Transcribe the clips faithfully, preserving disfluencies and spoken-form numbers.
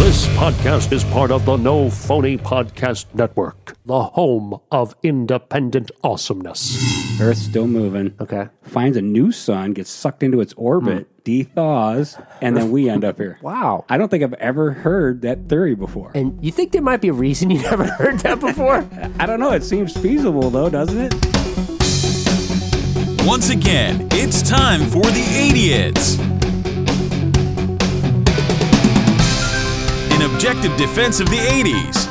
This podcast is part of the No Phony Podcast Network, the home of independent awesomeness. Earth's still moving. Okay. Finds a new sun, gets sucked into its orbit, mm. de-thaws, and then we end up here. Wow. I don't think I've ever heard that theory before. And you think there might be a reason you never heard that before? I don't know. It seems feasible, though, doesn't it? Once again, it's time for The Idiots. An objective defense of the eighties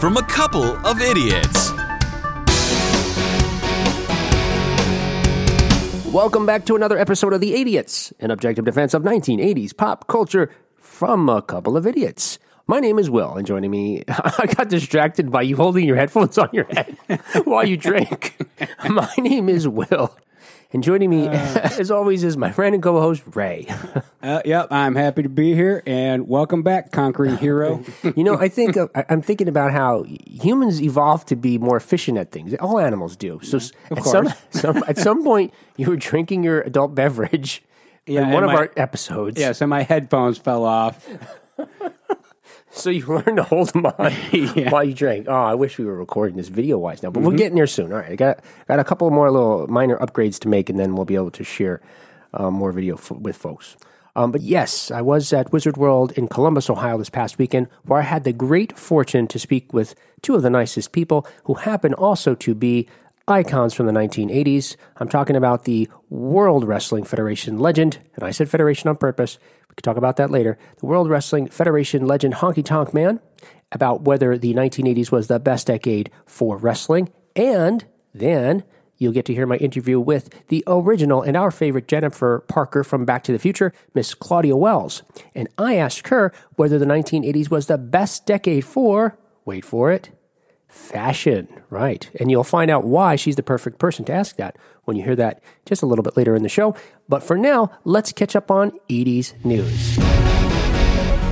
from a couple of idiots. Welcome back to another episode of The Idiots, an objective defense of nineteen eighties pop culture from a couple of idiots. My name is Will, and joining me, I got distracted by you holding your headphones on your head while you drank. My name is Will. And joining me, uh, as always, is my friend and co-host, Ray. uh, yep, I'm happy to be here, and welcome back, Conquering Hero. You know, I think, uh, I'm thinking about how humans evolved to be more efficient at things. All animals do. So yeah, at, some, some, at some point, you were drinking your adult beverage yeah, in one of my, our episodes. Yeah, so my headphones fell off. So you learned to hold them on yeah. while you drank. Oh, I wish we were recording this video-wise now, but mm-hmm. we're getting there soon. All right, I got got a couple more little minor upgrades to make, and then we'll be able to share uh, more video f- with folks. Um, but yes, I was at Wizard World in Columbus, Ohio this past weekend, where I had the great fortune to speak with two of the nicest people who happen also to be icons from the nineteen eighties. I'm talking about the World Wrestling Federation legend, and I said Federation on purpose. We could talk about that later. The World Wrestling Federation legend Honky Tonk Man, about whether the nineteen eighties was the best decade for wrestling. And then you'll get to hear my interview with the original and our favorite Jennifer Parker from Back to the Future, Miss Claudia Wells. And I asked her whether the nineteen eighties was the best decade for, wait for it, fashion, right? And you'll find out why she's the perfect person to ask that when you hear that just a little bit later in the show. But for now, let's catch up on eighties news.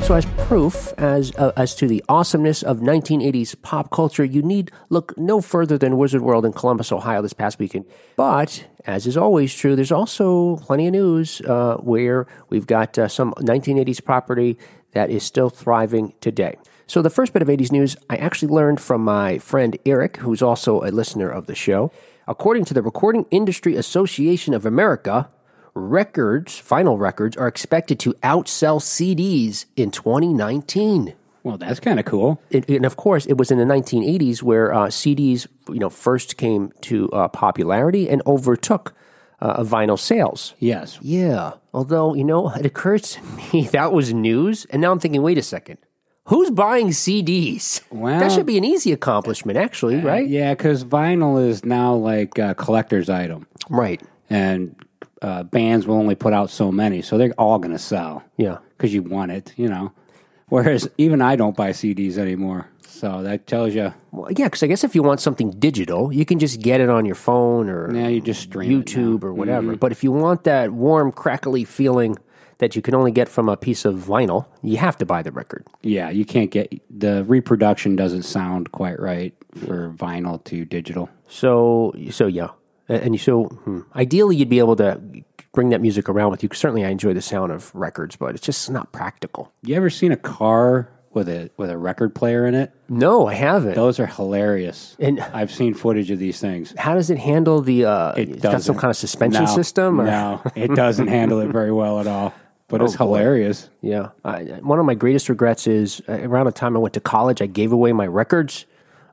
So as proof as uh, as to the awesomeness of nineteen eighties pop culture, you need look no further than Wizard World in Columbus, Ohio this past weekend. But as is always true, there's also plenty of news uh, where we've got uh, some nineteen eighties property that is still thriving today. So the first bit of eighties news I actually learned from my friend Eric, who's also a listener of the show. According to the Recording Industry Association of America, records, vinyl records, are expected to outsell C Ds in twenty nineteen. Well, that's kind of cool. It, and of course, it was in the nineteen eighties where uh, C Ds, you know, first came to uh, popularity and overtook Uh, of vinyl sales. Yes. Yeah. Although, you know, it occurs to me that was news, and now I'm thinking, wait a second. Who's buying C Ds? Well, that should be an easy accomplishment, actually, right? Uh, yeah, because vinyl is now like a collector's item. Right. And uh, bands will only put out so many, so they're all going to sell. Yeah. Because you want it, you know. Whereas even I don't buy C Ds anymore. So that tells you. Well, yeah, because I guess if you want something digital, you can just get it on your phone or yeah, you just stream YouTube or whatever. Mm-hmm. But if you want that warm, crackly feeling that you can only get from a piece of vinyl, you have to buy the record. Yeah, you can't get the reproduction doesn't sound quite right for vinyl to digital. So, so yeah, and so hmm. ideally you'd be able to bring that music around with you. Certainly, I enjoy the sound of records, but it's just not practical. You ever seen a car with a with a record player in it? No, I haven't. Those are hilarious. And I've seen footage of these things. How does it handle the, uh, it it's got some kind of suspension no, system? Or? No, it doesn't handle it very well at all, but oh, it's hilarious. Boy. Yeah. I, one of my greatest regrets is uh, around the time I went to college, I gave away my records.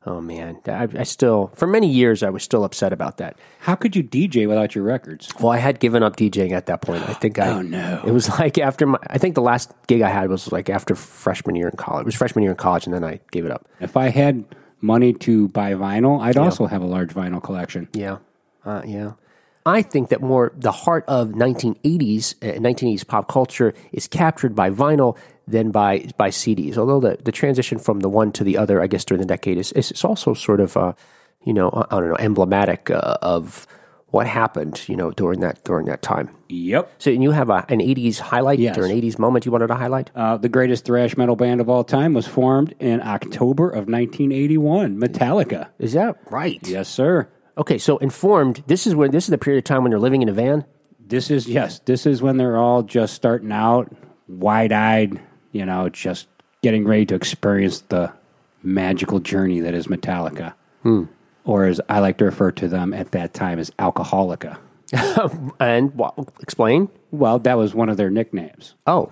Oh, man. I, I still, for many years, I was still upset about that. How could you D J without your records? Well, I had given up DJing at that point. I think I... Oh, no. It was like after my... I think the last gig I had was like after freshman year in college. It was freshman year in college, and then I gave it up. If I had money to buy vinyl, I'd yeah. also have a large vinyl collection. Yeah. Uh, yeah. I think that more the heart of nineteen eighties, uh, nineteen eighties pop culture is captured by vinyl than by by C Ds. Although the, the transition from the one to the other, I guess, during the decade is, is it's also sort of, uh, you know, I don't know, emblematic uh, of what happened, you know, during that during that time. Yep. So and you have a, an eighties highlight yes. or an eighties moment you wanted to highlight? Uh, the greatest thrash metal band of all time was formed in October of nineteen eighty-one, Metallica. Is that right? Yes, sir. Okay, so informed, this is where this is the period of time when they're living in a van? This is, yes, this is when they're all just starting out, wide-eyed, you know, just getting ready to experience the magical journey that is Metallica. Hmm. Or as I like to refer to them at that time as Alcoholica. And well, explain? Well, that was one of their nicknames. Oh.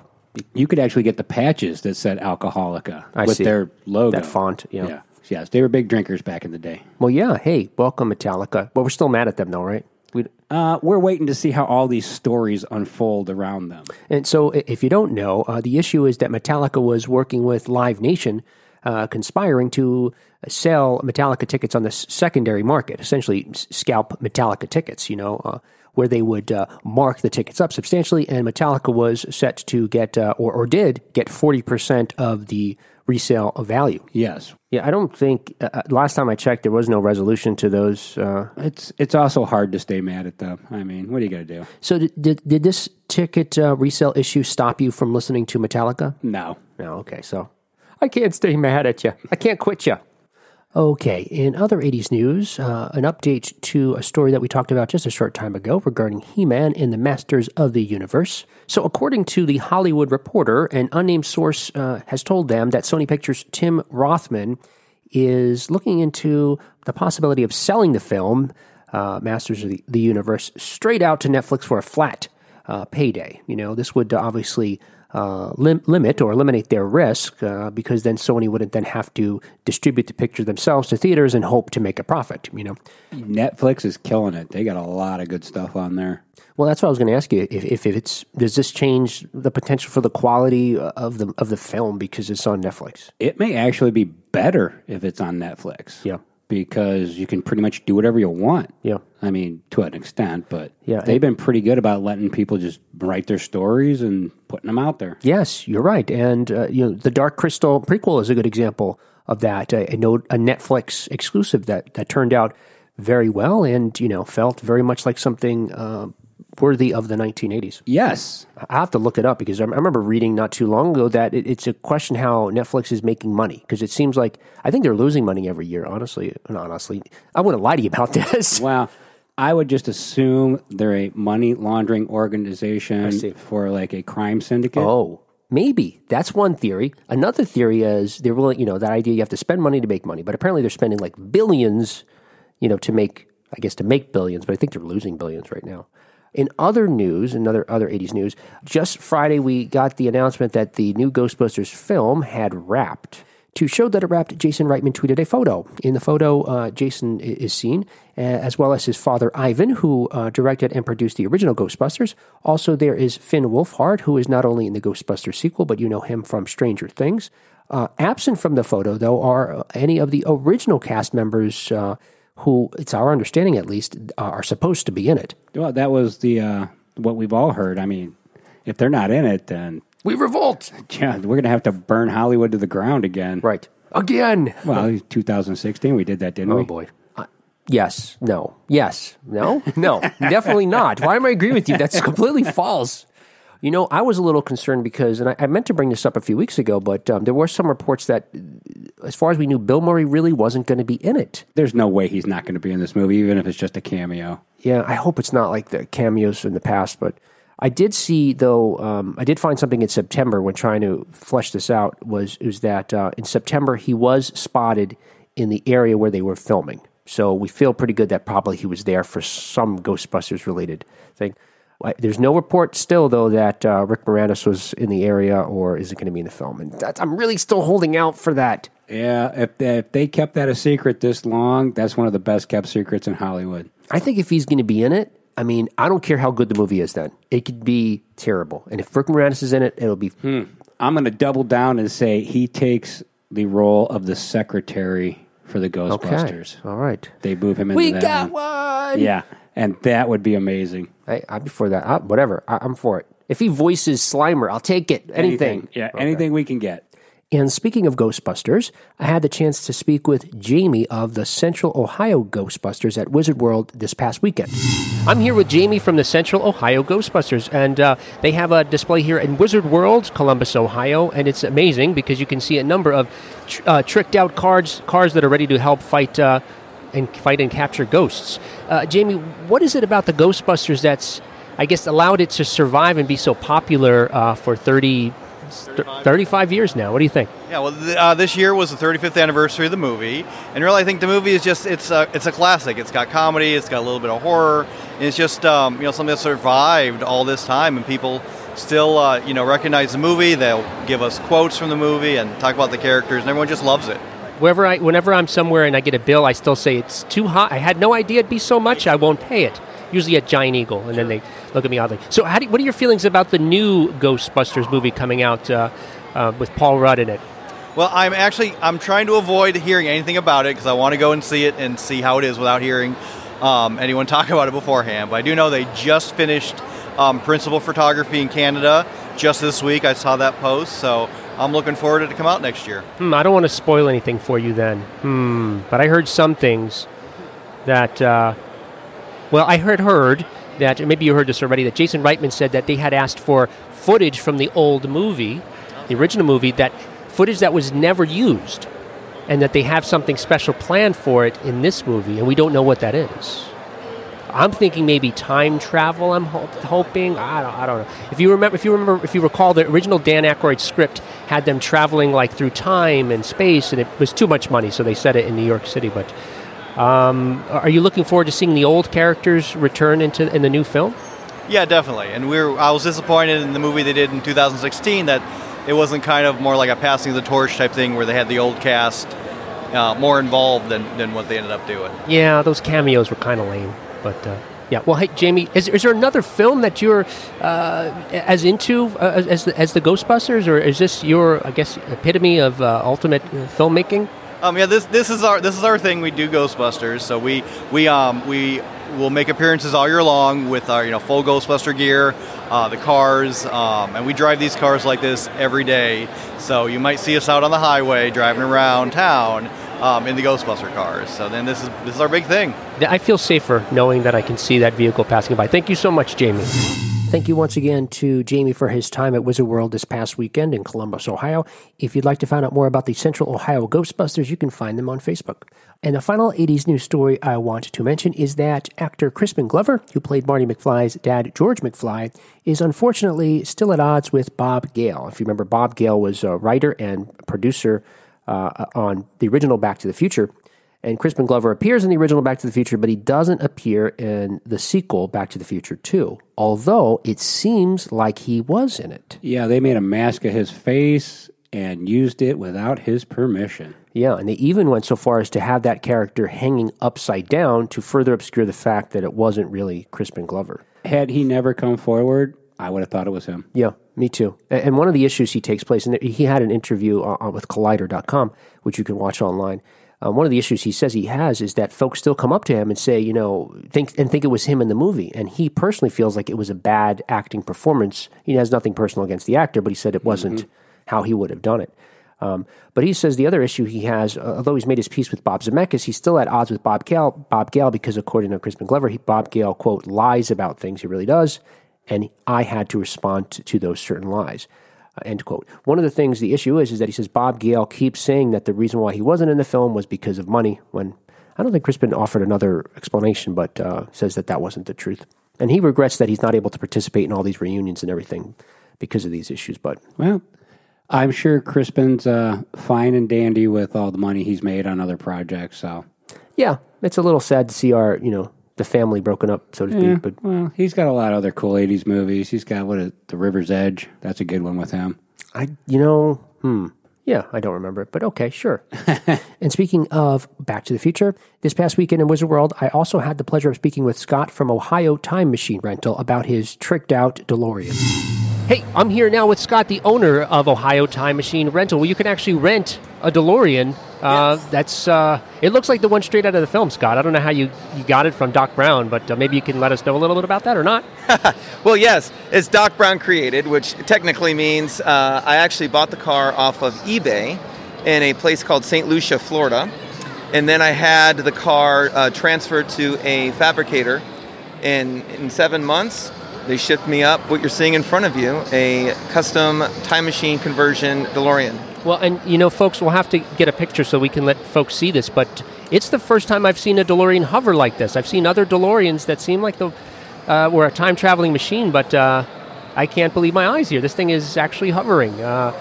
You could actually get the patches that said Alcoholica I with see. their logo. That font, yeah. yeah. Yes, they were big drinkers back in the day. Well, yeah, hey, welcome Metallica. But we're still mad at them though, right? We'd... Uh, we're waiting to see how all these stories unfold around them. And so if you don't know, uh, the issue is that Metallica was working with Live Nation, uh, conspiring to sell Metallica tickets on the secondary market, essentially scalp Metallica tickets, you know, uh, where they would uh, mark the tickets up substantially, and Metallica was set to get, uh, or, or did, get forty percent of the resale value. Yes. Yeah, I don't think, uh, last time I checked, there was no resolution to those. Uh... It's it's also hard to stay mad at them. I mean, what are you going to do? So did, did, did this ticket uh, resale issue stop you from listening to Metallica? No. No, okay, so I can't stay mad at you. I can't quit you. Okay, in other eighties news, uh, an update to a story that we talked about just a short time ago regarding He-Man and the Masters of the Universe. So according to The Hollywood Reporter, an unnamed source uh, has told them that Sony Pictures' Tim Rothman is looking into the possibility of selling the film, uh, Masters of the, the Universe, straight out to Netflix for a flat uh, payday. You know, this would obviously... Uh, lim- limit or eliminate their risk uh, because then Sony wouldn't then have to distribute the picture themselves to theaters and hope to make a profit, you know. Netflix is killing it. They got a lot of good stuff on there. Well, that's what I was going to ask you. If, if it's does this change the potential for the quality of the of the film because it's on Netflix? It may actually be better if it's on Netflix. Yeah. Because you can pretty much do whatever you want. Yeah. I mean, to an extent, but yeah, they've been pretty good about letting people just write their stories and putting them out there. Yes, you're right. And uh, you know, the Dark Crystal prequel is a good example of that. A, a Netflix exclusive that, that turned out very well and, you know, felt very much like something uh, worthy of the nineteen eighties. Yes. I have to look it up because I remember reading not too long ago that it, it's a question how Netflix is making money because it seems like, I think they're losing money every year, honestly. Honestly, I wouldn't lie to you about this. Wow. I would just assume they're a money laundering organization for like a crime syndicate. Oh, maybe. That's one theory. Another theory is they're willing, you know, that idea you have to spend money to make money, but apparently they're spending like billions, you know, to make, I guess to make billions, but I think they're losing billions right now. In other news, in other, other eighties news, just Friday we got the announcement that the new Ghostbusters film had wrapped. To show that it wrapped, Jason Reitman tweeted a photo. In the photo, uh, Jason is seen, uh, as well as his father, Ivan, who uh, directed and produced the original Ghostbusters. Also, there is Finn Wolfhard, who is not only in the Ghostbusters sequel, but you know him from Stranger Things. Uh, absent from the photo, though, are any of the original cast members uh, who, it's our understanding at least, are supposed to be in it. Well, that was the uh, what we've all heard. I mean, if they're not in it, then... We revolt! Yeah, we're going to have to burn Hollywood to the ground again. Right. Again! Well, two thousand sixteen, we did that, didn't oh, we? Oh, boy. Uh, yes. No. Yes. No? No. Definitely not. Why am I agreeing with you? That's completely false. You know, I was a little concerned because, and I, I meant to bring this up a few weeks ago, but um, there were some reports that, as far as we knew, Bill Murray really wasn't going to be in it. There's no way he's not going to be in this movie, even if it's just a cameo. Yeah, I hope it's not like the cameos in the past, but... I did see, though, um, I did find something in September when trying to flesh this out, was is that uh, in September he was spotted in the area where they were filming. So we feel pretty good that probably he was there for some Ghostbusters-related thing. There's no report still, though, that uh, Rick Moranis was in the area or is it going to be in the film. And that's, I'm really still holding out for that. Yeah, if they, if they kept that a secret this long, that's one of the best-kept secrets in Hollywood. I think if he's going to be in it, I mean, I don't care how good the movie is then. It could be terrible. And if Rick Moranis is in it, it'll be... Hmm. I'm going to double down and say he takes the role of the secretary for the Ghostbusters. Okay. All right. They move him into we that. We got one. one! Yeah, and that would be amazing. I, I'm for that. I, whatever. I, I'm for it. If he voices Slimer, I'll take it. Anything. anything. Yeah, okay. Anything we can get. And speaking of Ghostbusters, I had the chance to speak with Jamie of the Central Ohio Ghostbusters at Wizard World this past weekend. I'm here with Jamie from the Central Ohio Ghostbusters, and uh, they have a display here in Wizard World, Columbus, Ohio, and it's amazing because you can see a number of tr- uh, tricked-out cards, cars that are ready to help fight uh, and fight and capture ghosts. Uh, Jamie, what is it about the Ghostbusters that's, I guess, allowed it to survive and be so popular uh, for 30 thirty-five years now. What do you think? Yeah, well, th- uh, this year was the thirty-fifth anniversary of the movie, and really, I think the movie is just—it's a—it's a classic. It's got comedy, it's got a little bit of horror, and it's just um, you know something that survived all this time, and people still uh, you know recognize the movie. They'll give us quotes from the movie and talk about the characters, and everyone just loves it. Whenever I, whenever I'm somewhere and I get a bill, I still say it's too high. I had no idea it'd be so much. I won't pay it. Usually at Giant Eagle, and then they look at me oddly. So how do, what are your feelings about the new Ghostbusters movie coming out uh, uh, with Paul Rudd in it? Well, I'm actually, I'm trying to avoid hearing anything about it because I want to go and see it and see how it is without hearing um, anyone talk about it beforehand. But I do know they just finished um, principal photography in Canada just this week. I saw that post, so I'm looking forward to it to come out next year. Hmm, I don't want to spoil anything for you then. Hmm, but I heard some things that... Uh, Well, I heard heard that, maybe you heard this already, that Jason Reitman said that they had asked for footage from the old movie, the original movie, that footage that was never used, and that they have something special planned for it in this movie, and we don't know what that is. I'm thinking maybe time travel. I'm ho- hoping I don't. I don't know. If you remember, if you remember, if you recall, the original Dan Aykroyd script had them traveling like through time and space, and it was too much money, so they set it in New York City, but. Um, are you looking forward to seeing the old characters return into in the new film? Yeah, definitely. And we were, I was disappointed in the movie they did in two thousand sixteen that it wasn't kind of more like a passing of the torch type thing where they had the old cast uh, more involved than, than what they ended up doing. Yeah, those cameos were kind of lame. But uh, yeah, well, hey Jamie, is, is there another film that you're uh, as into uh, as the, as the Ghostbusters, or is this your, I guess, epitome of uh, ultimate filmmaking? Um, yeah, this this is our this is our thing. We do Ghostbusters, so we we um we will make appearances all year long with our you know full Ghostbuster gear, uh, the cars, um, and we drive these cars like this every day. So you might see us out on the highway driving around town um, in the Ghostbuster cars. So then this is this is our big thing. I feel safer knowing that I can see that vehicle passing by. Thank you so much, Jamie. Thank you once again to Jamie for his time at Wizard World this past weekend in Columbus, Ohio. If you'd like to find out more about the Central Ohio Ghostbusters, you can find them on Facebook. And the final eighties news story I want to mention is that actor Crispin Glover, who played Marty McFly's dad, George McFly, is unfortunately still at odds with Bob Gale. If you remember, Bob Gale was a writer and producer uh, on the original Back to the Future. And Crispin Glover appears in the original Back to the Future, but he doesn't appear in the sequel, Back to the Future two, although it seems like he was in it. Yeah, they made a mask of his face and used it without his permission. Yeah, and they even went so far as to have that character hanging upside down to further obscure the fact that it wasn't really Crispin Glover. Had he never come forward, I would have thought it was him. Yeah, me too. And one of the issues he takes place, and he had an interview with Collider dot com, which you can watch online. Um, one of the issues he says he has is that folks still come up to him and say, you know, think and think it was him in the movie. And he personally feels like it was a bad acting performance. He has nothing personal against the actor, but he said it wasn't mm-hmm. how he would have done it. Um, but he says the other issue he has, uh, although he's made his peace with Bob Zemeckis, he's still at odds with Bob Gale, Bob Gale because according to Crispin Glover, he, Bob Gale, quote, lies about things, he really does, and I had to respond to, to those certain lies. Uh, end quote. One of the things, the issue is, is that he says Bob Gale keeps saying that the reason why he wasn't in the film was because of money, when I don't think Crispin offered another explanation, but uh, says that that wasn't the truth. And he regrets that he's not able to participate in all these reunions and everything because of these issues. But well, I'm sure Crispin's uh, fine and dandy with all the money he's made on other projects. So yeah, it's a little sad to see our, you know, the family broken up, so to yeah, speak. But well, he's got a lot of other cool eighties movies. He's got, what, a, The River's Edge. That's a good one with him. I, you know, hmm. Yeah, I don't remember it, but okay, sure. And speaking of Back to the Future, this past weekend in Wizard World, I also had the pleasure of speaking with Scott from Ohio Time Machine Rental about his tricked-out DeLorean. Hey, I'm here now with Scott, the owner of Ohio Time Machine Rental, where you can actually rent a DeLorean. Uh, yes. That's uh, it looks like the one straight out of the film, Scott. I don't know how you, you got it from Doc Brown, but uh, maybe you can let us know a little bit about that or not. Well, yes, it's Doc Brown created, which technically means uh, I actually bought the car off of eBay in a place called Saint Lucia, Florida. And then I had the car uh, transferred to a fabricator. And in seven months, they shipped me up, what you're seeing in front of you, a custom time machine conversion DeLorean. Well, and, you know, folks, we'll have to get a picture so we can let folks see this, but it's the first time I've seen a DeLorean hover like this. I've seen other DeLoreans that seem like the uh, were a time-traveling machine, but uh, I can't believe my eyes here. This thing is actually hovering. Uh,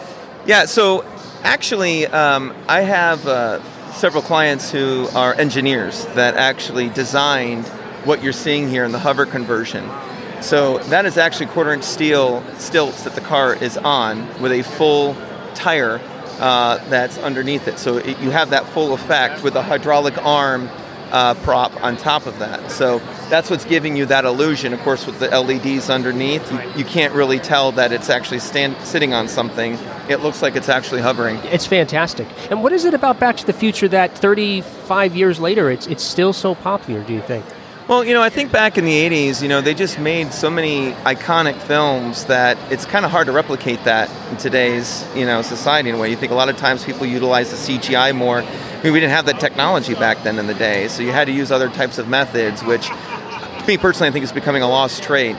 yeah, so actually um, I have uh, several clients who are engineers that actually designed what you're seeing here in the hover conversion. So that is actually quarter-inch steel stilts that the car is on with a full tire uh, that's underneath it. So it, you have that full effect with a hydraulic arm uh, prop on top of that. So that's what's giving you that illusion. Of course, with the L E Ds underneath, you, you can't really tell that it's actually stand, sitting on something. It looks like it's actually hovering. It's fantastic. And what is it about Back to the Future that thirty-five years later, it's it's still so popular, do you think? Well, you know, I think back in the eighties, you know, they just made so many iconic films that it's kind of hard to replicate that in today's, you know, society in a way. You think a lot of times people utilize the C G I more. I mean, we didn't have that technology back then in the day, so you had to use other types of methods, which, to me personally, I think is becoming a lost trade.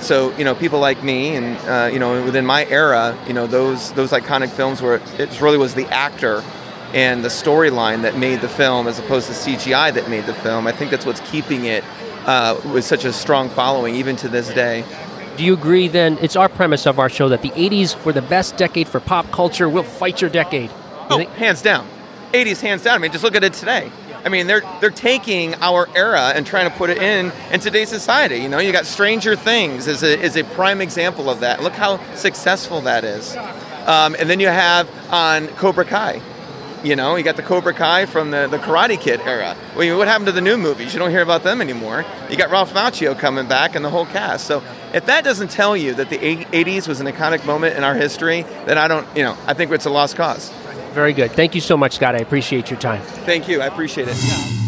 So, you know, people like me and, uh, you know, within my era, you know, those those iconic films where it really was the actor and the storyline that made the film as opposed to C G I that made the film. I think that's what's keeping it uh, with such a strong following even to this day. Do you agree then, it's our premise of our show that the eighties were the best decade for pop culture, we'll fight your decade? Oh, think- hands down. eighties hands down. I mean, just look at it today. I mean, they're they're taking our era and trying to put it in in today's society. You know, you got Stranger Things is a, is a prime example of that. Look how successful that is. Um, and then you have on Cobra Kai. You know, you got the Cobra Kai from the, the Karate Kid era. I mean, what happened to the new movies? You don't hear about them anymore. You got Ralph Macchio coming back and the whole cast. So if that doesn't tell you that the eighties was an iconic moment in our history, then I don't, you know, I think it's a lost cause. Very good. Thank you so much, Scott. I appreciate your time. Thank you. I appreciate it.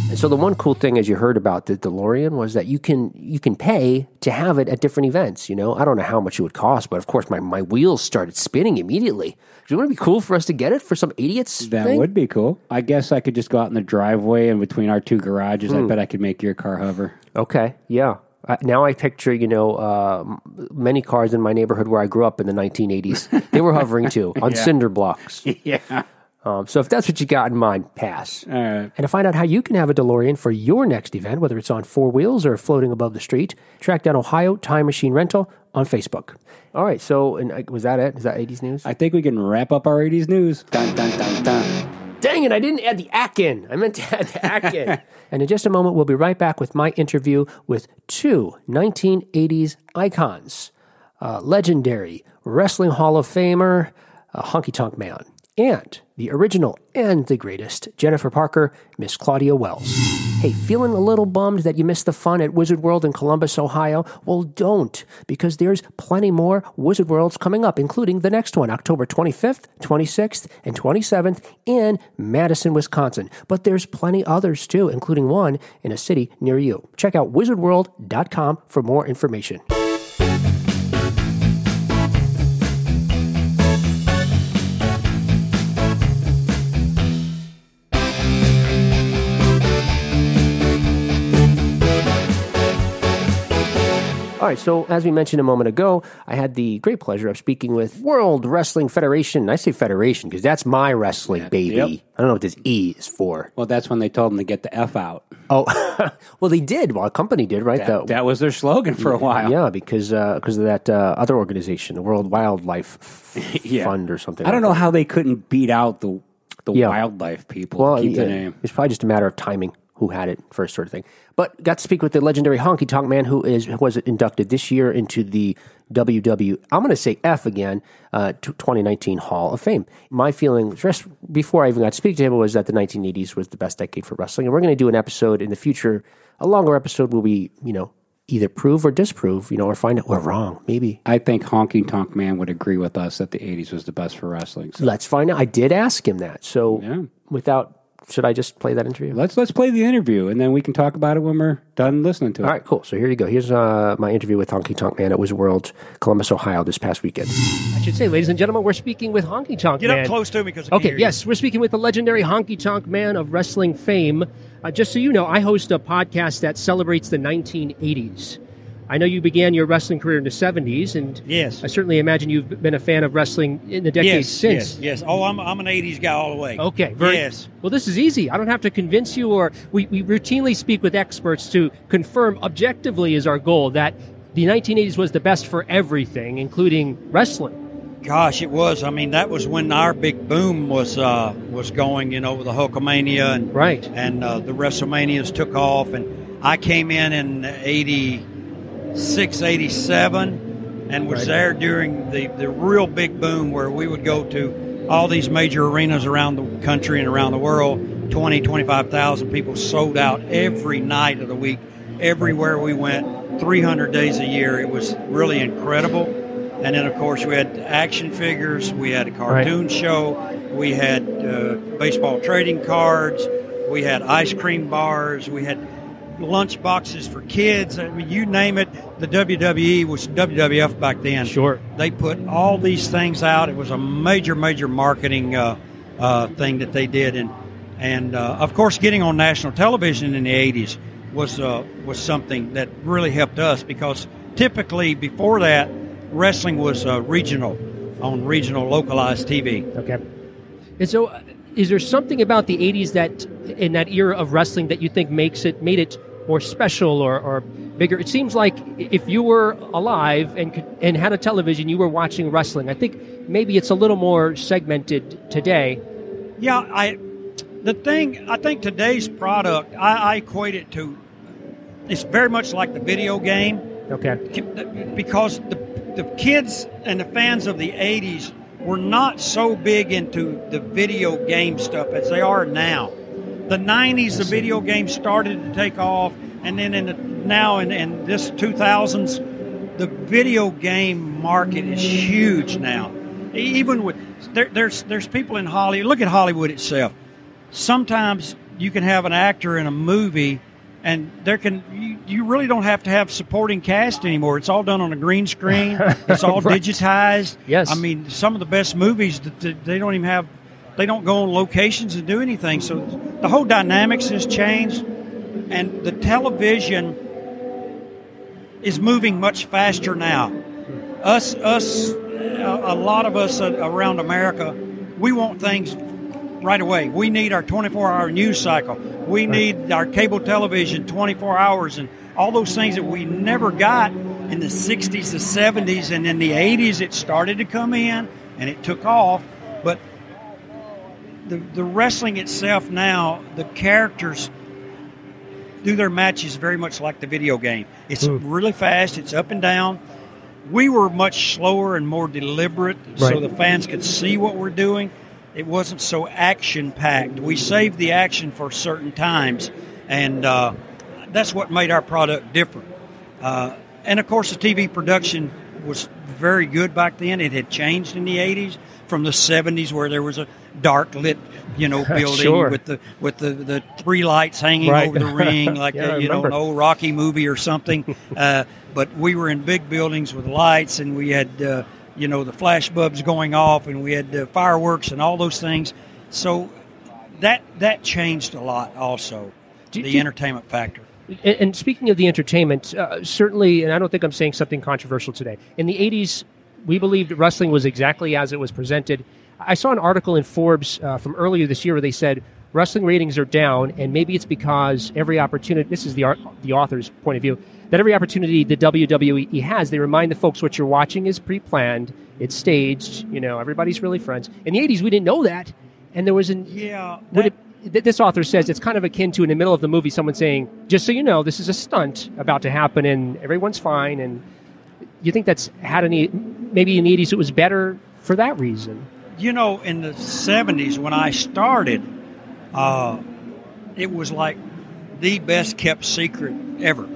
And so the one cool thing, as you heard about the DeLorean, was that you can you can pay to have it at different events. You know, I don't know how much it would cost, but of course my, my wheels started spinning immediately. Do you want to be cool for us to get it for some idiots That thing? Would be cool. I guess I could just go out in the driveway and between our two garages. Mm. I bet I could make your car hover. Okay, yeah. Uh, now I picture, you know, uh, many cars in my neighborhood where I grew up in the nineteen eighties. They were hovering too on yeah. cinder blocks. Yeah. Um, so if that's what you got in mind, pass. All right. And to find out how you can have a DeLorean for your next event, whether it's on four wheels or floating above the street, track down Ohio Time Machine Rental on Facebook. All right, so and, uh, was that it? Is that eighties news? I think we can wrap up our eighties news. Dun, dun, dun, dun. Dang it, I didn't add the ack in. I meant to add the ack in. And in just a moment, we'll be right back with my interview with two nineteen eighties icons, uh, legendary Wrestling Hall of Famer, uh, Honky Tonk Man, and the original and the greatest, Jennifer Parker, Miss Claudia Wells. Hey, feeling a little bummed that you missed the fun at Wizard World in Columbus, Ohio? Well, don't, because there's plenty more Wizard Worlds coming up, including the next one, October twenty-fifth, twenty-sixth, and twenty-seventh in Madison, Wisconsin. But there's plenty others, too, including one in a city near you. Check out wizard world dot com for more information. All right, so as we mentioned a moment ago, I had the great pleasure of speaking with World Wrestling Federation. And I say federation because that's my wrestling, yeah, baby. Yep. I don't know what this E is for. Well, that's when they told them to get the F out. Oh, well, they did. Well, a company did, right? That, the, that was their slogan for a while. Yeah, because uh, because of that uh, other organization, the World Wildlife F- yeah. Fund or something. I don't like know that. How they couldn't beat out the, the yeah. wildlife people. Well, to keep yeah, the name. It's probably just a matter of timing. Who had it first, sort of thing. But got to speak with the legendary Honky Tonk Man, who is was inducted this year into the W W F, I'm going to say F again, uh, twenty nineteen Hall of Fame. My feeling, just before I even got to speak to him, was that the nineteen eighties was the best decade for wrestling. And we're going to do an episode in the future, a longer episode where we, you know, either prove or disprove, you know, or find out we're wrong, maybe. I think Honky Tonk Man would agree with us that the eighties was the best for wrestling. So. Let's find out. I did ask him that. So yeah. without... Should I just play that interview? Let's let's play the interview, and then we can talk about it when we're done listening to it. All right, cool. So here you go. Here's uh, my interview with Honky Tonk Man. It was World Columbus, Ohio, this past weekend. I should say, ladies and gentlemen, we're speaking with Honky Tonk Man. Get up close to me because I can't hear you. Okay, yes, we're speaking with the legendary Honky Tonk Man of wrestling fame. Uh, just so you know, I host a podcast that celebrates the nineteen eighties. I know you began your wrestling career in the seventies, and yes. I certainly imagine you've been a fan of wrestling in the decades yes, since. Yes, yes. Oh, I'm I'm an eighties guy all the way. Okay. Very, yes. Well, this is easy. I don't have to convince you, or we, we routinely speak with experts to confirm objectively is our goal that the nineteen eighties was the best for everything, including wrestling. Gosh, it was. I mean, that was when our big boom was uh, was going, you know, with the Hulkamania and right. and uh, the WrestleManias took off. And I came in in eighty-six, eighty-seven and was right. there during the, the real big boom where we would go to all these major arenas around the country and around the world. twenty, twenty-five thousand people sold out every night of the week, everywhere we went, three hundred days a year. It was really incredible. And then, of course, we had action figures, we had a cartoon right. show, we had uh, baseball trading cards, we had ice cream bars, we had lunch boxes for kids. I mean, you name it, the W W E was W W F back then. Sure. They put all these things out. It was a major, major marketing uh, uh, thing that they did. And, and uh, of course, getting on national television in the eighties was uh, was something that really helped us, because typically before that, wrestling was uh, regional, on regional localized T V. Okay. And so uh, is there something about the eighties that, in that era of wrestling, that you think makes it, made it more special or, or bigger? It seems like if you were alive and could, and had a television, you were watching wrestling. I think maybe it's a little more segmented today. Yeah, I, the thing, I think today's product, I, I equate it to, it's very much like the video game. Okay. Because the The kids and the fans of the eighties were not so big into the video game stuff as they are now. The nineties, the video game started to take off, and then in the, now in, in this two thousands, the video game market is huge now. Even with there, there's there's people in Hollywood. Look at Hollywood itself. Sometimes you can have an actor in a movie, and there can. You, You really don't have to have supporting cast anymore. It's all done on a green screen. It's all right. digitized. Yes. I mean, some of the best movies, they don't even have, they don't go on locations and do anything. So the whole dynamics has changed, and the television is moving much faster now. Us, us, a lot of us around America, we want things right away. We need our twenty-four hour news cycle. We need our cable television twenty-four hours and all those things that we never got in the sixties, the seventies, and in the eighties it started to come in and it took off. But the the wrestling itself now, the characters do their matches very much like the video game. It's Ooh. really fast. It's up and down. We were much slower and more deliberate right. so the fans could see what we're doing. It wasn't so action-packed. We saved the action for certain times, and uh, that's what made our product different. Uh, and, of course, the T V production was very good back then. It had changed in the eighties from the seventies where there was a dark-lit, you know, building sure. with the with the, the three lights hanging right. over the ring like, yeah, a, you know, an old Rocky movie or something. uh, but we were in big buildings with lights, and we had uh, – you know, the flash bulbs going off, and we had uh, fireworks and all those things. So that that changed a lot also, do, the do, entertainment factor. And, and speaking of the entertainment, uh, certainly, and I don't think I'm saying something controversial today, in the eighties, we believed wrestling was exactly as it was presented. I saw an article in Forbes uh, from earlier this year where they said wrestling ratings are down, and maybe it's because every opportunity, this is the art, the author's point of view, that every opportunity the W W E has, they remind the folks what you're watching is pre-planned, it's staged, you know, everybody's really friends. In the eighties, we didn't know that, and there was an... Yeah. That, it, this author says it's kind of akin to, in the middle of the movie, someone saying, just so you know, this is a stunt about to happen, and everyone's fine, and you think that's had any... Maybe in the eighties it was better for that reason. You know, in the seventies, when I started, uh, it was like the best kept secret ever.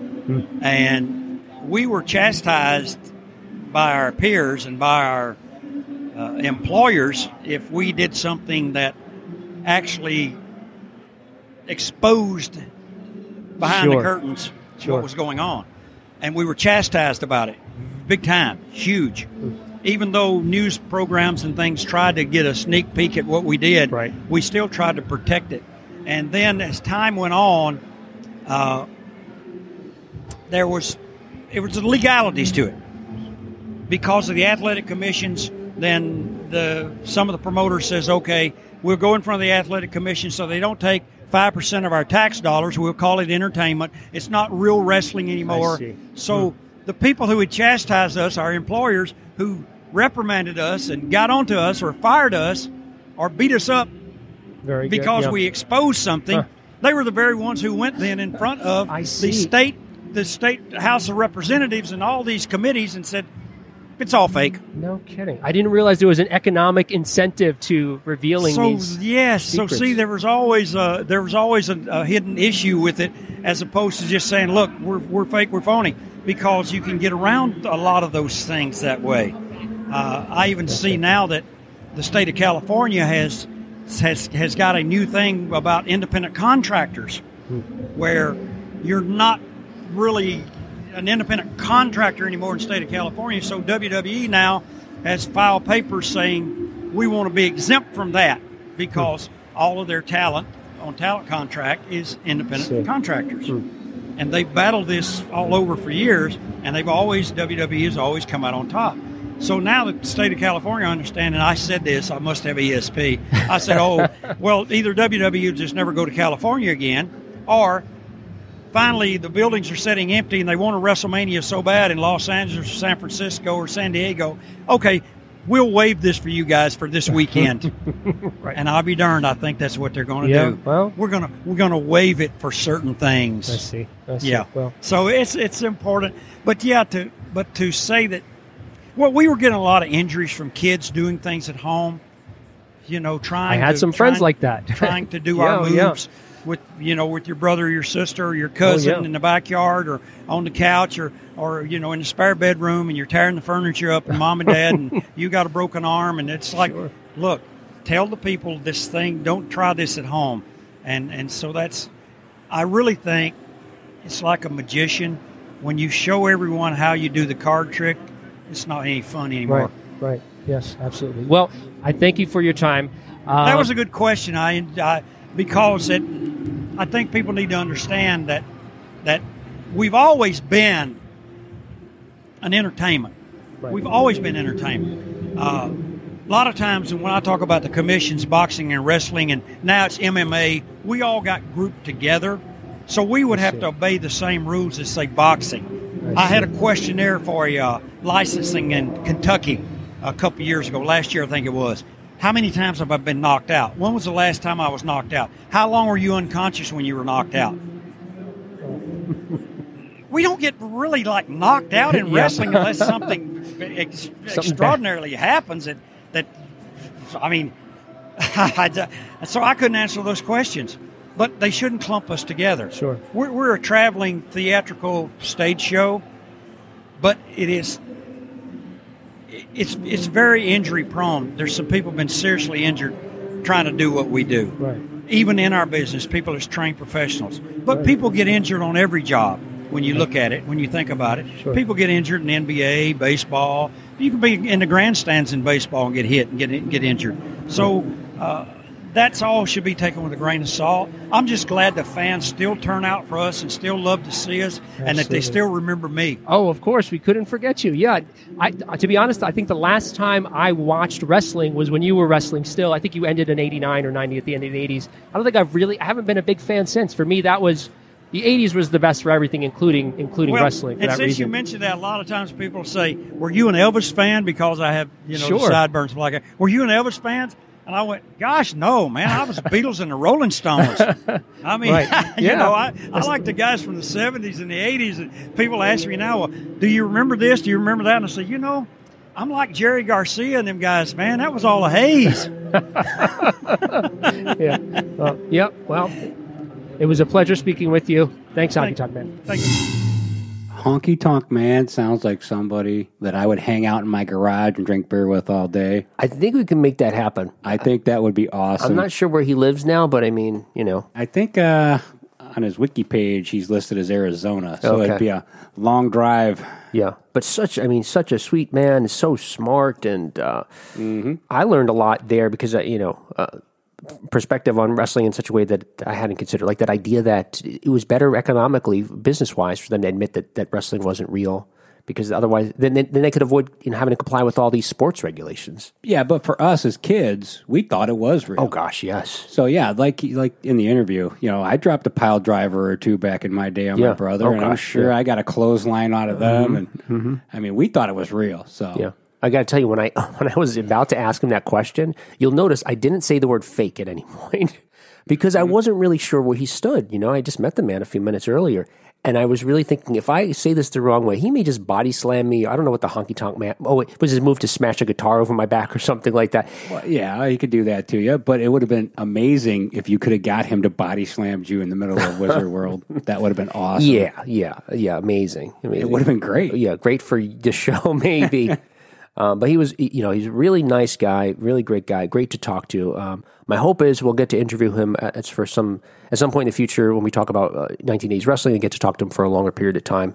And we were chastised by our peers and by our uh, employers if we did something that actually exposed behind sure. the curtains sure. what was going on. And we were chastised about it, big time, huge. Even though news programs and things tried to get a sneak peek at what we did, right. we still tried to protect it. And then as time went on, uh, There was, it was legalities to it. Because of the athletic commissions, then the some of the promoters says, okay, we'll go in front of the athletic commission so they don't take five percent of our tax dollars. We'll call it entertainment. It's not real wrestling anymore. So hmm. the people who had chastised us, our employers who reprimanded us and got onto us or fired us or beat us up very because good, yeah. we exposed something, huh. they were the very ones who went then in front of the state, the state House of Representatives and all these committees and said, it's all fake. No kidding. I didn't realize there was an economic incentive to revealing so, these yes. secrets. So, see, there was always, a, there was always a, a hidden issue with it as opposed to just saying, look, we're, we're fake, we're phony, because you can get around a lot of those things that way. Uh, I even see now that the state of California has has has got a new thing about independent contractors where you're not really an independent contractor anymore in the state of California. So W W E now has filed papers saying we want to be exempt from that because all of their talent on talent contract is independent so, contractors. Hmm. And they've battled this all over for years, and they've always, W W E has always come out on top. So now the state of California, I understand, and I said this, I must have E S P. I said, oh, well, either W W E will just never go to California again, or finally the buildings are sitting empty and they want a WrestleMania so bad in Los Angeles or San Francisco or San Diego. Okay, we'll waive this for you guys for this weekend. Right. And I'll be darned, I think that's what they're going to yeah, do. Well, we're going to we're going to waive it for certain things. I see. I see. Yeah. Well, so it's it's important. But yeah, to but to say that, well, we were getting a lot of injuries from kids doing things at home, you know, trying I had to, some friends trying, like that. trying to do yeah, our moves yeah. with, you know, with your brother or your sister or your cousin oh, yeah. in the backyard or on the couch or, or, you know, in the spare bedroom, and you're tearing the furniture up and mom and dad and you got a broken arm. And it's like, sure. look, tell the people this thing. Don't try this at home. And, and so that's, I really think it's like a magician. When you show everyone how you do the card trick, it's not any fun anymore. Right, right. Yes, absolutely. Well, I thank you for your time. Uh, that was a good question. I, I because it, I think people need to understand that that we've always been an entertainment. Right. We've always been entertainment. Uh, a lot of times when I talk about the commissions, boxing and wrestling, and now it's M M A, we all got grouped together. So we would have to obey the same rules as, say, boxing. I had a questionnaire for uh, licensing in Kentucky a couple years ago. Last year, I think it was. How many times have I been knocked out? When was the last time I was knocked out? How long were you unconscious when you were knocked out? We don't get really, like, knocked out in yeah. wrestling unless something, ex- something extraordinarily bad. happens. That, that I mean, so I couldn't answer those questions. But they shouldn't clump us together. Sure, we're, we're a traveling theatrical stage show, but it is it's it's very injury prone. There's some people been seriously injured trying to do what we do. Right. Even in our business, people are trained professionals, but right. people get injured on every job. When you look at it, when you think about it, sure. people get injured in N B A, baseball. You can be in the grandstands in baseball and get hit and get get injured. So. Uh, That's all should be taken with a grain of salt. I'm just glad the fans still turn out for us and still love to see us Absolutely. and that they still remember me. Oh, of course. We couldn't forget you. Yeah. I, to be honest, I think the last time I watched wrestling was when you were wrestling still. I think you ended in eighty-nine or ninety at the end of the eighties. I don't think I've really – I haven't been a big fan since. For me, that was – the eighties was the best for everything, including including well, wrestling for that reason. And since you mentioned that, a lot of times people say, were you an Elvis fan? Because I have, you know, sure. sideburns like that. Were you an Elvis fan? And I went, gosh, no, man, I was the Beatles and the Rolling Stones. I mean, right. you yeah. know, I, I like the guys from the seventies and the eighties. And people ask me now, well, do you remember this? Do you remember that? And I say, you know, I'm like Jerry Garcia and them guys, man. That was all a haze. yeah. Well, yep. Well, it was a pleasure speaking with you. Thanks, Honky Tonk Man. Thank you. Honky Tonk Man sounds like somebody that I would hang out in my garage and drink beer with all day. I think we can make that happen. I think that would be awesome. I'm not sure where he lives now, but I mean, you know. I think uh, on his wiki page, he's listed as Arizona, so okay. it'd be a long drive. Yeah, but such, I mean, such a sweet man, so smart, and uh, mm-hmm. I learned a lot there because, I, you know, uh, perspective on wrestling in such a way that I hadn't considered, like that idea that it was better economically, business-wise, for them to admit that, that wrestling wasn't real. because otherwise then they, then they could avoid you know, having to comply with all these sports regulations. Yeah, but for us as kids, we thought it was real. Oh, gosh, yes. So, yeah, like like in the interview, you know, I dropped a pile driver or two back in my day on yeah. my brother, oh, and gosh, I'm sure yeah. I got a clothesline out of them. Mm-hmm. And mm-hmm. I mean, we thought it was real, so... Yeah. I got to tell you, when I when I was about to ask him that question, you'll notice I didn't say the word fake at any point because I wasn't really sure where he stood. You know, I just met the man a few minutes earlier, and I was really thinking, if I say this the wrong way, he may just body slam me. I don't know what the Honky Tonk Man, oh, it was his move to smash a guitar over my back or something like that. Well, yeah, he could do that to you, but it would have been amazing if you could have got him to body slam you in the middle of Wizard World. That would have been awesome. Yeah, yeah, yeah, amazing. amazing. It would have been great. Yeah, great for the show, maybe. Um, but he was, you know, he's a really nice guy, really great guy, great to talk to. Um, my hope is we'll get to interview him at, for some, at some point in the future when we talk about uh, nineteen eighties wrestling and get to talk to him for a longer period of time.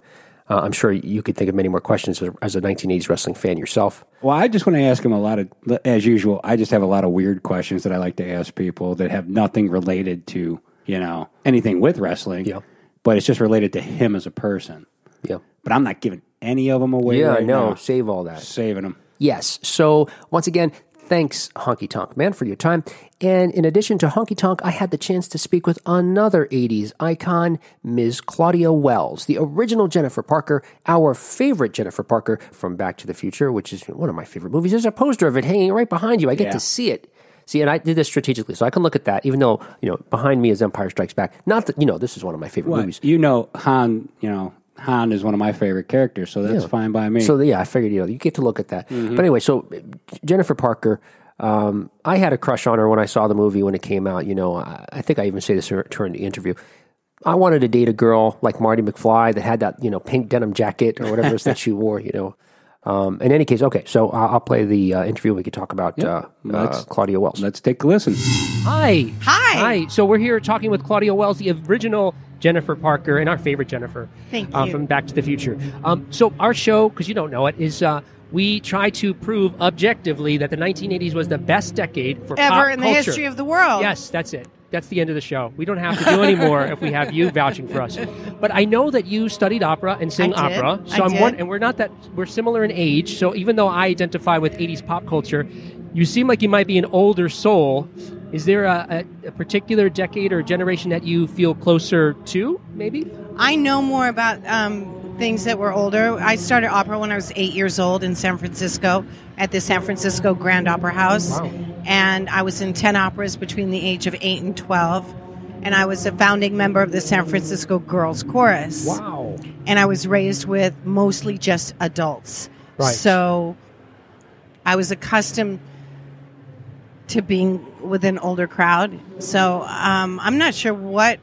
Uh, I'm sure you could think of many more questions as a nineteen eighties wrestling fan yourself. Well, I just want to ask him a lot of, as usual, I just have a lot of weird questions that I like to ask people that have nothing related to, you know, anything with wrestling, yeah. but it's just related to him as a person. Yeah. But I'm not giving any of them away. Yeah, right I know. Now. Save all that. Saving them. Yes. So, once again, thanks, Honky Tonk Man, for your time. And in addition to Honky Tonk, I had the chance to speak with another eighties icon, Miz Claudia Wells, the original Jennifer Parker, our favorite Jennifer Parker from Back to the Future, which is one of my favorite movies. There's a poster of it hanging right behind you. I get yeah. to see it. See, and I did this strategically, so I can look at that, even though, you know, behind me is Empire Strikes Back. Not that, you know, this is one of my favorite what? movies. You know, Han, you know, Han is one of my favorite characters, so that's yeah. fine by me. So, yeah, I figured, you know, you get to look at that. Mm-hmm. But anyway, so Jennifer Parker, um, I had a crush on her when I saw the movie when it came out. You know, I, I think I even say this to her in the interview. I wanted to date a girl like Marty McFly that had that, you know, pink denim jacket or whatever it is that she wore, you know. Um, in any case, okay, so I'll play the uh, interview. We could talk about yeah. uh, uh, Claudia Wells. Let's take a listen. Hi. Hi. Hi. So we're here talking with Claudia Wells, the original Jennifer Parker, and our favorite Jennifer. Thank you. Uh, from Back to the Future. Um, so our show, because you don't know it, is uh, we try to prove objectively that the nineteen eighties was the best decade for Ever pop culture. Ever in the history of the world. Yes, that's it. That's the end of the show. We don't have to do any more if we have you vouching for us. But I know that you studied opera and sing I did. opera. So I I'm did. One, and we're not that we're similar in age. So even though I identify with eighties pop culture, you seem like you might be an older soul. Is there a, a, a particular decade or generation that you feel closer to? Maybe I know more about um, things that were older. I started opera when I was eight years old in San Francisco at the San Francisco Grand Opera House. Wow. And I was in ten operas between the age of eight and twelve. And I was a founding member of the San Francisco Girls Chorus. Wow. And I was raised with mostly just adults. Right. So I was accustomed to being with an older crowd. So um, I'm not sure what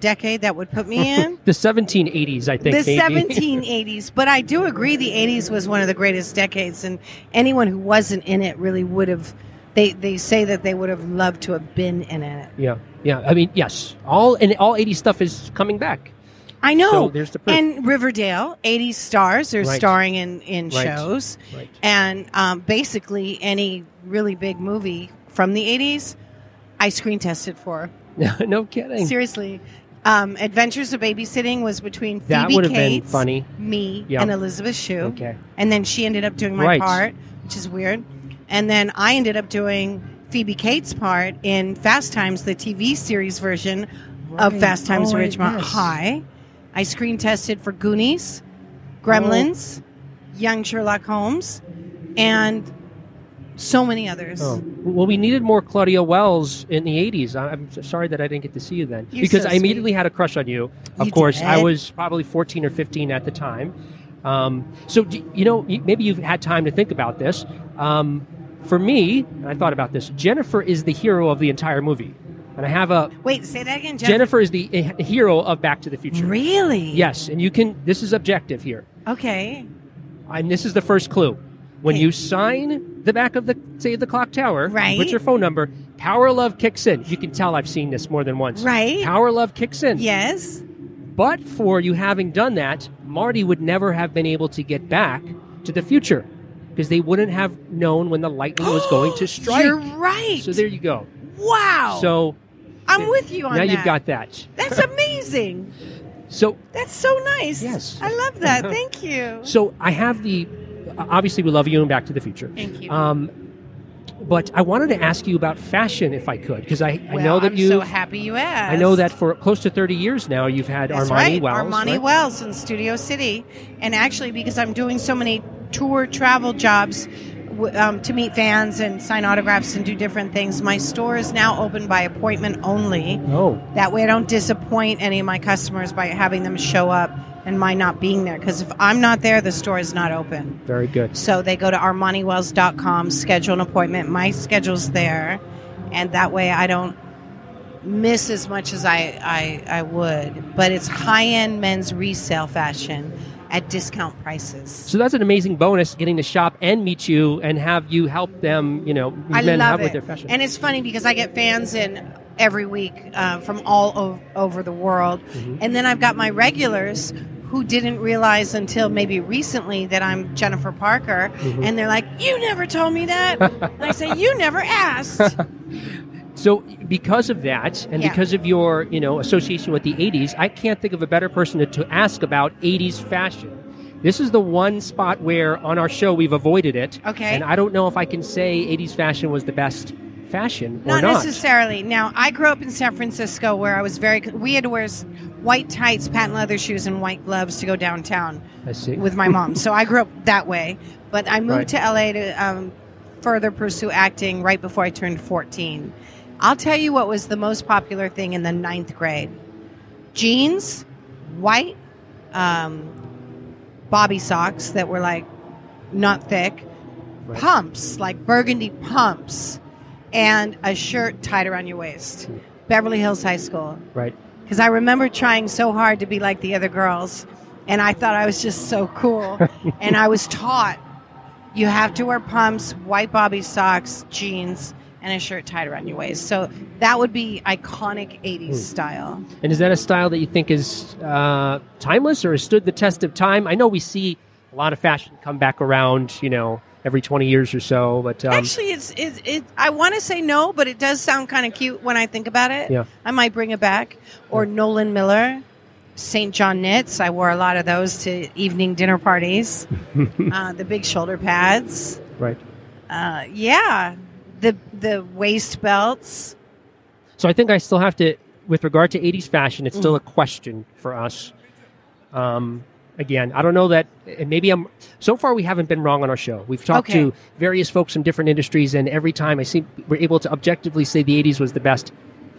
decade that would put me in. The seventeen eighties, I think. The maybe. seventeen eighties. But I do agree the eighties was one of the greatest decades. And anyone who wasn't in it really would have... They they say that they would have loved to have been in it. Yeah, yeah. I mean, yes. All and all eighties stuff is coming back. I know. So there's the proof. And Riverdale, eighties stars. They're right. starring in, in right. shows. Right. And um, basically any really big movie from the eighties, I screen tested for. No kidding. Seriously. Um, Adventures of Babysitting was between that Phoebe Cates, been funny. me, yep. and Elizabeth Shue. Okay. And then she ended up doing my right. part, which is weird. And then I ended up doing Phoebe Cates' part in Fast Times, the T V series version right. of Fast Times at oh, Ridgemont High. I screen tested for Goonies, Gremlins, oh. Young Sherlock Holmes, and so many others. Oh. Well, we needed more Claudia Wells in the eighties. I'm sorry that I didn't get to see you then. You're because so I immediately had a crush on you. Of you course, did. I was probably fourteen or fifteen at the time. Um, so, do, you know, maybe you've had time to think about this. Um, For me, and I thought about this, Jennifer is the hero of the entire movie. And I have a... Wait, say that again, Jennifer. Jennifer is the uh, hero of Back to the Future. Really? Yes, and you can... This is objective here. Okay. And this is the first clue. When okay. you sign the back of the, say, the clock tower, right. put your phone number, Power Love kicks in. You can tell I've seen this more than once. Right. Power Love kicks in. Yes. But for you having done that, Marty would never have been able to get back to the future. Because they wouldn't have known when the lightning was going to strike. You're right. So there you go. Wow. So I'm with you on now that. Now you've got that. That's amazing. So that's so nice. Yes, I love that. Thank you. So I have the. Obviously, we love you and Back to the Future. Thank you. Um, but I wanted to ask you about fashion, if I could, because I, well, I know that you. I'm so happy you asked. I know that for close to thirty years now, you've had that's Armani right. Wells. Armani right? Wells in Studio City, and actually, because I'm doing so many tour travel jobs. Um, to meet fans and sign autographs and do different things. My store is now open by appointment only. Oh. That way I don't disappoint any of my customers by having them show up and my not being there. Because if I'm not there, the store is not open. Very good. So they go to Armani Wells dot com, schedule an appointment. My schedule's there. And that way I don't miss as much as I, I, I would. But it's high-end men's resale fashion. At discount prices. So that's an amazing bonus, getting to shop and meet you and have you help them, you know, men out with their fashion. And it's funny because I get fans in every week uh, from all o- over the world. Mm-hmm. And then I've got my regulars who didn't realize until maybe recently that I'm Jennifer Parker. Mm-hmm. And they're like, you never told me that. And I say, you never asked. So because of that, and yeah. because of your, you know, association with the eighties, I can't think of a better person to, to ask about eighties fashion. This is the one spot where on our show we've avoided it. Okay. And I don't know if I can say eighties fashion was the best fashion or not. Not necessarily. Now, I grew up in San Francisco where I was very... We had to wear white tights, patent leather shoes, and white gloves to go downtown I see. With my mom. So I grew up that way. But I moved right. to L A to um, further pursue acting right before I turned fourteen. I'll tell you what was the most popular thing in the ninth grade. Jeans, white, um, bobby socks that were like not thick, right. pumps, like burgundy pumps, and a shirt tied around your waist. Mm. Beverly Hills High School. Right. Because I remember trying so hard to be like the other girls, and I thought I was just so cool. And I was taught you have to wear pumps, white bobby socks, jeans, and a shirt tied around your waist. So that would be iconic eighties mm. style. And is that a style that you think is uh, timeless or has stood the test of time? I know we see a lot of fashion come back around, you know, every twenty years or so. But um, actually, it's it, it, I want to say no, but it does sound kind of cute when I think about it. Yeah. I might bring it back. Or yeah. Nolan Miller, Saint John knits. I wore a lot of those to evening dinner parties. uh, the big shoulder pads. Right. Uh, yeah. The the waist belts. So I think I still have to, with regard to eighties fashion, it's still mm. a question for us. Um, again, I don't know that, and maybe I'm, so far we haven't been wrong on our show. We've talked okay. to various folks from different industries, and every time I see, we're able to objectively say the eighties was the best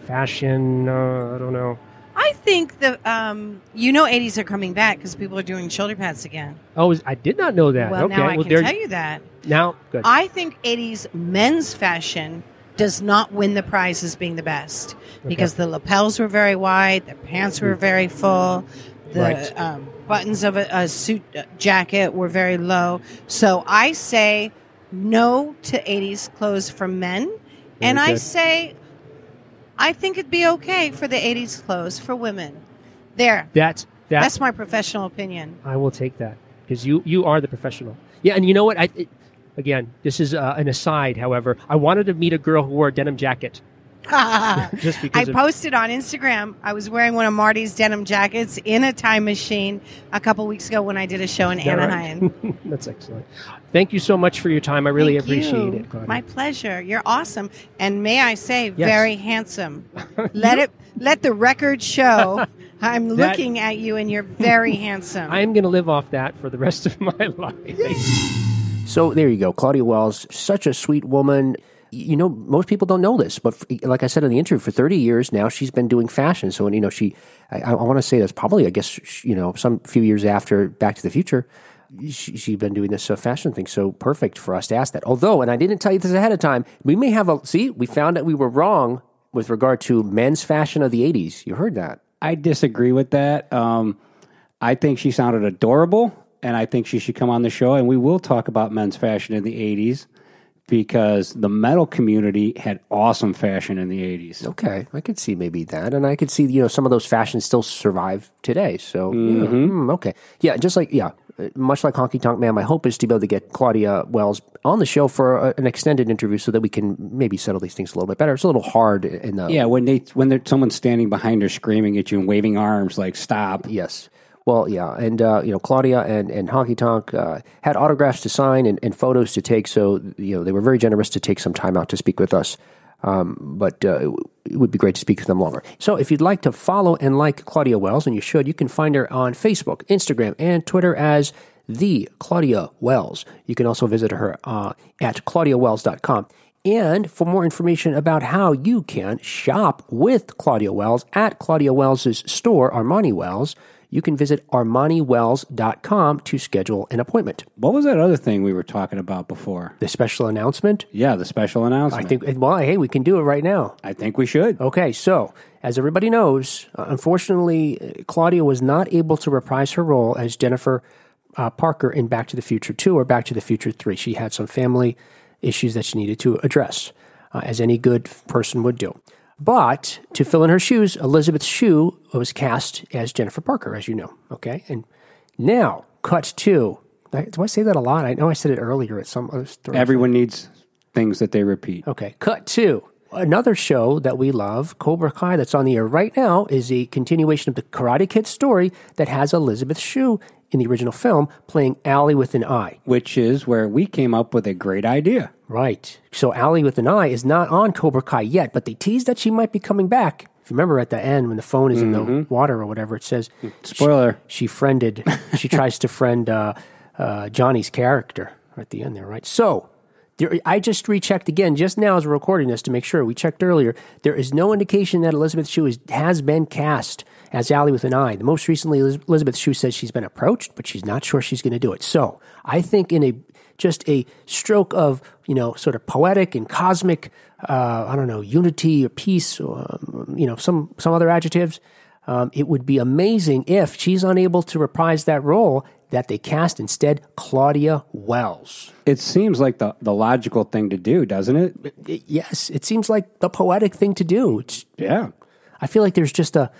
fashion, uh, I don't know. I think the, um, you know, eighties are coming back because people are doing shoulder pads again. Oh, I did not know that. Well, okay. now I well, can tell you that. Now, good. I think eighties men's fashion does not win the prize as being the best okay. because the lapels were very wide, the pants were very full, the right. um, buttons of a, a suit jacket were very low. So I say no to eighties clothes for men, very and good. I say... I think it'd be okay for the eighties clothes for women. There. That's that, that's my professional opinion. I will take that because you, you are the professional. Yeah, and you know what? I it, again, this is uh, an aside, however. I wanted to meet a girl who wore a denim jacket. Just because I of, posted on Instagram. I was wearing one of Marty's denim jackets in a time machine a couple weeks ago when I did a show in Anaheim. Right? That's excellent. Thank you so much for your time. I really Thank appreciate you. It, Claudia. My pleasure. You're awesome, and may I say, yes. very handsome. Let it let the record show. I'm that, looking at you, and you're very handsome. I'm going to live off that for the rest of my life. So there you go, Claudia Wells, such a sweet woman. You know, most people don't know this, but like I said in the interview, for thirty years now, she's been doing fashion. So, and you know, she, I, I want to say that's probably, I guess, you know, some few years after Back to the Future, she, she's been doing this uh, fashion thing. So perfect for us to ask that. Although, and I didn't tell you this ahead of time, we may have a, see, we found that we were wrong with regard to men's fashion of the eighties. You heard that. I disagree with that. Um, I think she sounded adorable, and I think she should come on the show, and we will talk about men's fashion in the eighties. Because the metal community had awesome fashion in the eighties. Okay, I could see maybe that, and I could see you know some of those fashions still survive today. So, mm-hmm. yeah. Mm, okay, yeah, just like yeah, much like Honky Tonk Man, my hope is to be able to get Claudia Wells on the show for a, an extended interview so that we can maybe settle these things a little bit better. It's a little hard in the... Yeah, when they when someone's standing behind her screaming at you and waving arms like, stop. Yes. Well, yeah, and uh, you know, Claudia and, and Honky Tonk uh, had autographs to sign and, and photos to take, so you know they were very generous to take some time out to speak with us. Um, but uh, it would be great to speak with them longer. So if you'd like to follow and like Claudia Wells, and you should, you can find her on Facebook, Instagram, and Twitter as The Claudia Wells. You can also visit her uh, at claudia wells dot com. And for more information about how you can shop with Claudia Wells at Claudia Wells' store, Armani Wells, you can visit armani wells dot com to schedule an appointment. What was that other thing we were talking about before? The special announcement? Yeah, the special announcement. I think, well, hey, we can do it right now. I think we should. Okay, so as everybody knows, unfortunately, Claudia was not able to reprise her role as Jennifer uh, Parker in Back to the Future two or Back to the Future three. She had some family issues that she needed to address, uh, as any good person would do. But to fill in her shoes, Elizabeth Shue was cast as Jennifer Parker, as you know. Okay, and now cut to. Do I say that a lot? I know I said it earlier at some other story. Everyone needs things that they repeat. Okay, cut to another show that we love, Cobra Kai, that's on the air right now, is a continuation of the Karate Kid story that has Elizabeth Shue in the original film playing Allie with an Eye, which is where we came up with a great idea. Right. So Allie with an Eye is not on Cobra Kai yet, but they tease that she might be coming back. If you remember at the end when the phone is mm-hmm. in the water or whatever, it says... Spoiler. She, she friended... she tries to friend uh, uh, Johnny's character at the end there, right? So... There, I just rechecked again just now as we're recording this to make sure. We checked earlier. There is no indication that Elizabeth Shue is, has been cast as Allie with an Eye. The most recently, Elizabeth Shue says she's been approached, but she's not sure she's going to do it. So I think in a just a stroke of, you know, sort of poetic and cosmic, uh, I don't know, unity or peace or, um, you know, some, some other adjectives, um, it would be amazing if she's unable to reprise that role that they cast instead Claudia Wells. It seems like the, the logical thing to do, doesn't it? It, it yes, it seems like the poetic thing to do. It's, yeah. I feel like there's just a,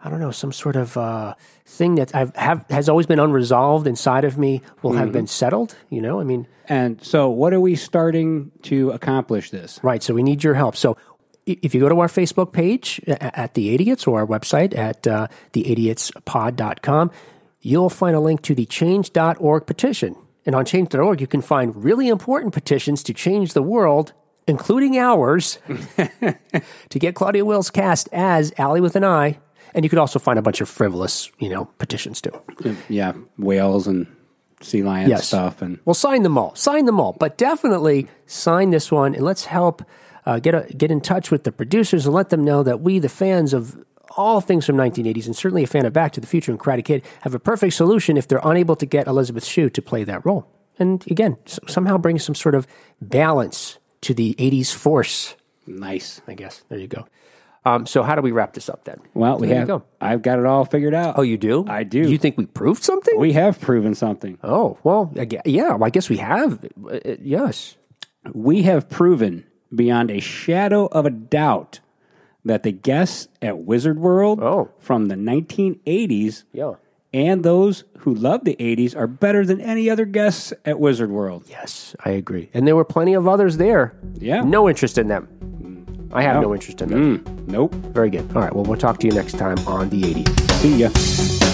I don't know, some sort of uh, thing that I've, have, has always been unresolved inside of me will mm-hmm. have been settled, you know? I mean... And so what are we starting to accomplish this? Right, so we need your help. So if you go to our Facebook page at The Idiots or our website at uh, the idiots pod dot com, you'll find a link to the change dot org petition. And on change dot org, you can find really important petitions to change the world, including ours, to get Claudia Wells cast as Allie with an Eye. And you could also find a bunch of frivolous, you know, petitions too. Yeah, whales and sea lion yes. stuff. And well, sign them all. Sign them all. But definitely sign this one, and let's help uh, get a, get in touch with the producers and let them know that we, the fans of all things from nineteen eighties, and certainly a fan of Back to the Future and Karate Kid, have a perfect solution if they're unable to get Elizabeth Shue to play that role. And again, s- somehow bring some sort of balance to the eighties force. Nice, I guess. There you go. Um, so how do we wrap this up then? Well, so we have. Go. I've got it all figured out. Oh, you do? I do. You think we proved something? We have proven something. Oh, well, I guess, yeah, well, I guess we have. Uh, yes. We have proven beyond a shadow of a doubt that the guests at Wizard World oh. from the nineteen eighties yeah. and those who love the eighties are better than any other guests at Wizard World. Yes, I agree. And there were plenty of others there. Yeah. No interest in them. I have no, no interest in them. Mm, nope. Very good. All right, well, we'll talk to you next time on The eighties. See ya.